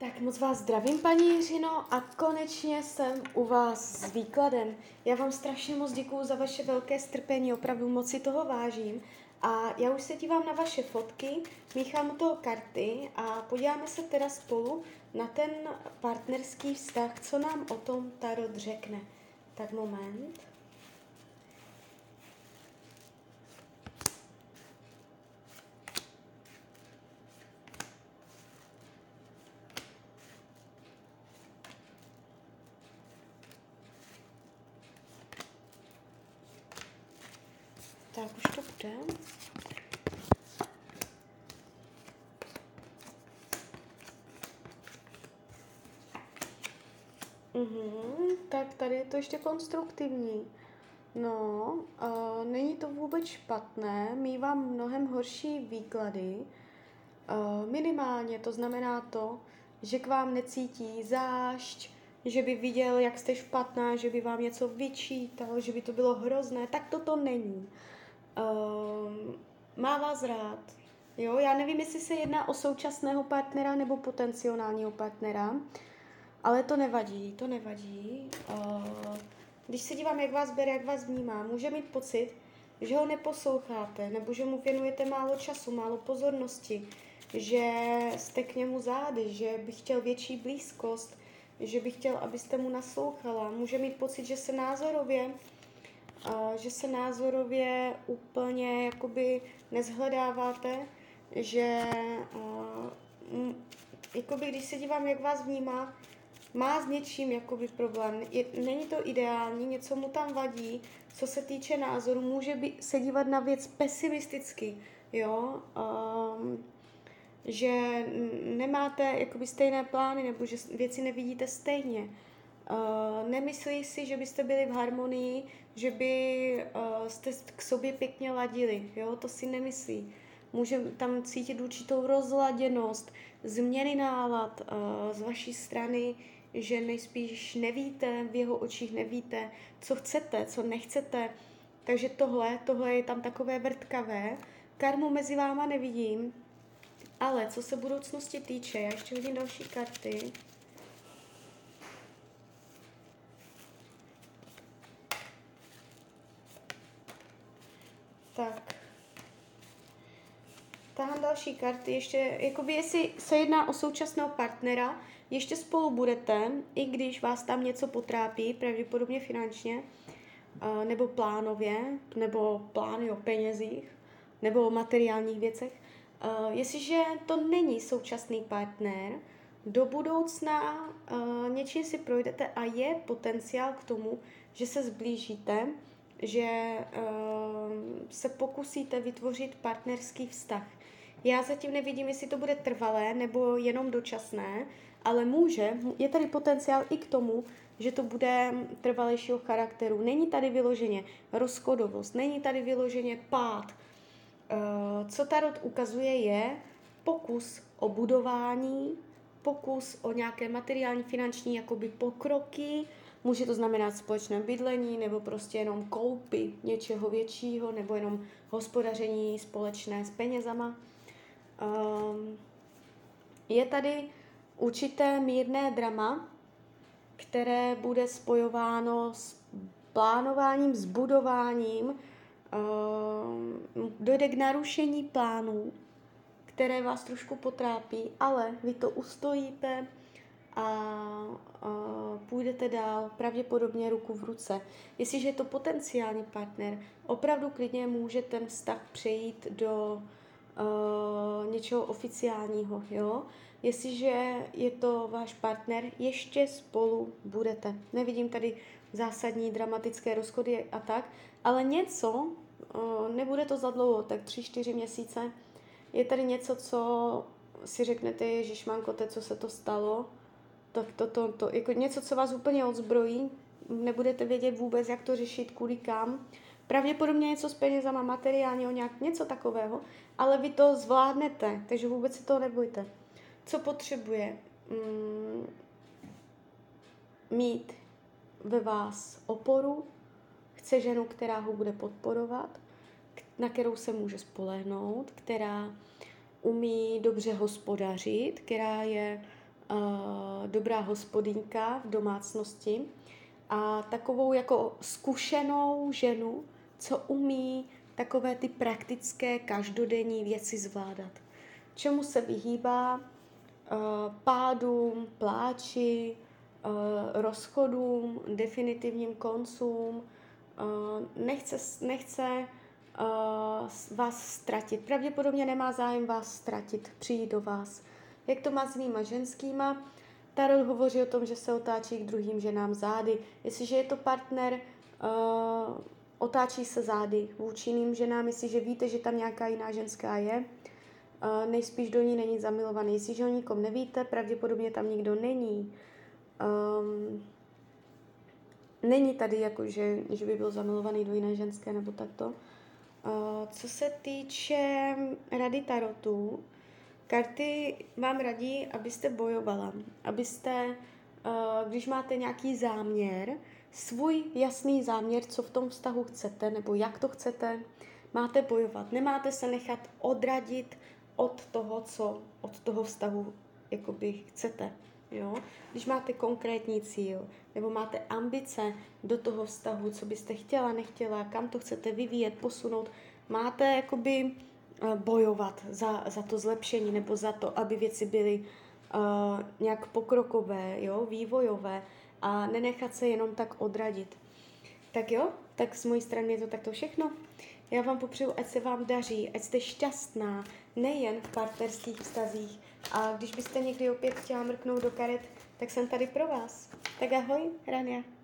Tak moc vás zdravím, paní Jiřino, a konečně jsem u vás s výkladem. Já vám strašně moc děkuju za vaše velké strpení, opravdu moc si toho vážím. A já už se dívám na vaše fotky, míchám to karty a podíváme se teda spolu na ten partnerský vztah, co nám o tom tarot řekne. Tak moment. Tak už to bude. Tak tady je to ještě konstruktivní. No, není to vůbec špatné, mívám mnohem horší výklady. Minimálně to znamená to, že k vám necítí zášť, že by viděl, jak jste špatná, že by vám něco vyčítal, že by to bylo hrozné. Tak to není. Má vás rád. Jo? Já nevím, jestli se jedná o současného partnera nebo potenciálního partnera, ale to nevadí, to nevadí. Když se dívám, jak vás bere, jak vás vnímá, může mít pocit, že ho neposloucháte, nebo že mu věnujete málo času, málo pozornosti, že jste k němu zády, že by chtěl větší blízkost, že by chtěl, abyste mu naslouchala. Může mít pocit, že se názorově úplně jakoby nezhledáváte, že jakoby, když se dívám, jak vás vnímá, má s něčím jakoby problém. Není to ideální, něco mu tam vadí, co se týče názoru, může se dívat na věc pesimisticky, jo, že nemáte jakoby stejné plány nebo že věci nevidíte stejně. Nemyslí si, že byste byli v harmonii, že by jste k sobě pěkně ladili. Jo? To si nemyslí. Může tam cítit určitou rozladěnost, změny nálad z vaší strany, že nejspíš nevíte, v jeho očích nevíte, co chcete, co nechcete. Takže tohle je tam takové vrtkavé. Karmu mezi váma nevidím, ale co se budoucnosti týče, já ještě hodím další karty. Tak, tahám další karty, ještě, jakoby jestli se jedná o současného partnera, ještě spolu budete, i když vás tam něco potrápí, pravděpodobně finančně, nebo plánově, nebo plány o penězích, nebo o materiálních věcech. Jestliže to není současný partner, do budoucna něčím si projdete a je potenciál k tomu, že se zblížíte, že se pokusíte vytvořit partnerský vztah. Já zatím nevidím, jestli to bude trvalé nebo jenom dočasné, ale je tady potenciál i k tomu, že to bude trvalejšího charakteru. Není tady vyloženě rozchodovost, není tady vyloženě pád. Co tarot ukazuje, je pokus o budování, pokus o nějaké materiální, finanční jakoby pokroky. Může to znamenat společné bydlení, nebo prostě jenom koupy něčeho většího, nebo jenom hospodaření společné s penězama. Je tady určité mírné drama, které bude spojováno s plánováním, s budováním. Dojde k narušení plánů, které vás trošku potrápí, ale vy to ustojíte a půjdete dál, pravděpodobně ruku v ruce. Jestliže je to potenciální partner, opravdu klidně může ten vztah přejít do něčeho oficiálního. Jo? Jestliže je to váš partner, ještě spolu budete. Nevidím tady zásadní dramatické rozchody a tak, ale něco, nebude to za dlouho, tak 3-4 měsíce, je tady něco, co si řeknete, ježišmanko, teď co se to stalo, tak to jako něco, co vás úplně odzbrojí, nebudete vědět vůbec, jak to řešit, kudy kam. Pravděpodobně něco s penězama, materiálně, nějak něco takového, ale vy to zvládnete, takže vůbec se toho nebojte. Co potřebuje? Mít ve vás oporu, chce ženu, která ho bude podporovat, na kterou se může spolehnout, která umí dobře hospodařit, která je dobrá hospodýnka v domácnosti a takovou jako zkušenou ženu, co umí takové ty praktické každodenní věci zvládat. Čemu se vyhýbá? Pádům, pláči, rozchodům, definitivním koncům. Nechce vás ztratit. Pravděpodobně nemá zájem vás ztratit, přijít do vás. Jak to má s mýma ženskýma? Tarot hovoří o tom, že se otáčí k druhým ženám zády. Jestliže je to partner, otáčí se zády vůči jiným ženám, jestliže víte, že tam nějaká jiná ženská je. Nejspíš do ní není zamilovaný. Jestliže o nikom nevíte, pravděpodobně tam nikdo není. Není tady, jako, že by byl zamilovaný do jiné ženské nebo takto. Co se týče rady tarotu, karty vám radí, abyste bojovala. Abyste, když máte nějaký záměr, svůj jasný záměr, co v tom vztahu chcete nebo jak to chcete, máte bojovat. Nemáte se nechat odradit od toho vztahu jakoby chcete. Jo? Když máte konkrétní cíl nebo máte ambice do toho vztahu, co byste chtěla, nechtěla, kam to chcete vyvíjet, posunout, máte jakoby bojovat za to zlepšení nebo za to, aby věci byly nějak pokrokové, jo? Vývojové a nenechat se jenom tak odradit. Tak jo, tak z mojí strany je to takto všechno. Já vám popřeju, ať se vám daří, ať jste šťastná, nejen v partnerských vztazích. A když byste někdy opět chtěla mrknout do karet, tak jsem tady pro vás. Tak ahoj, Rania.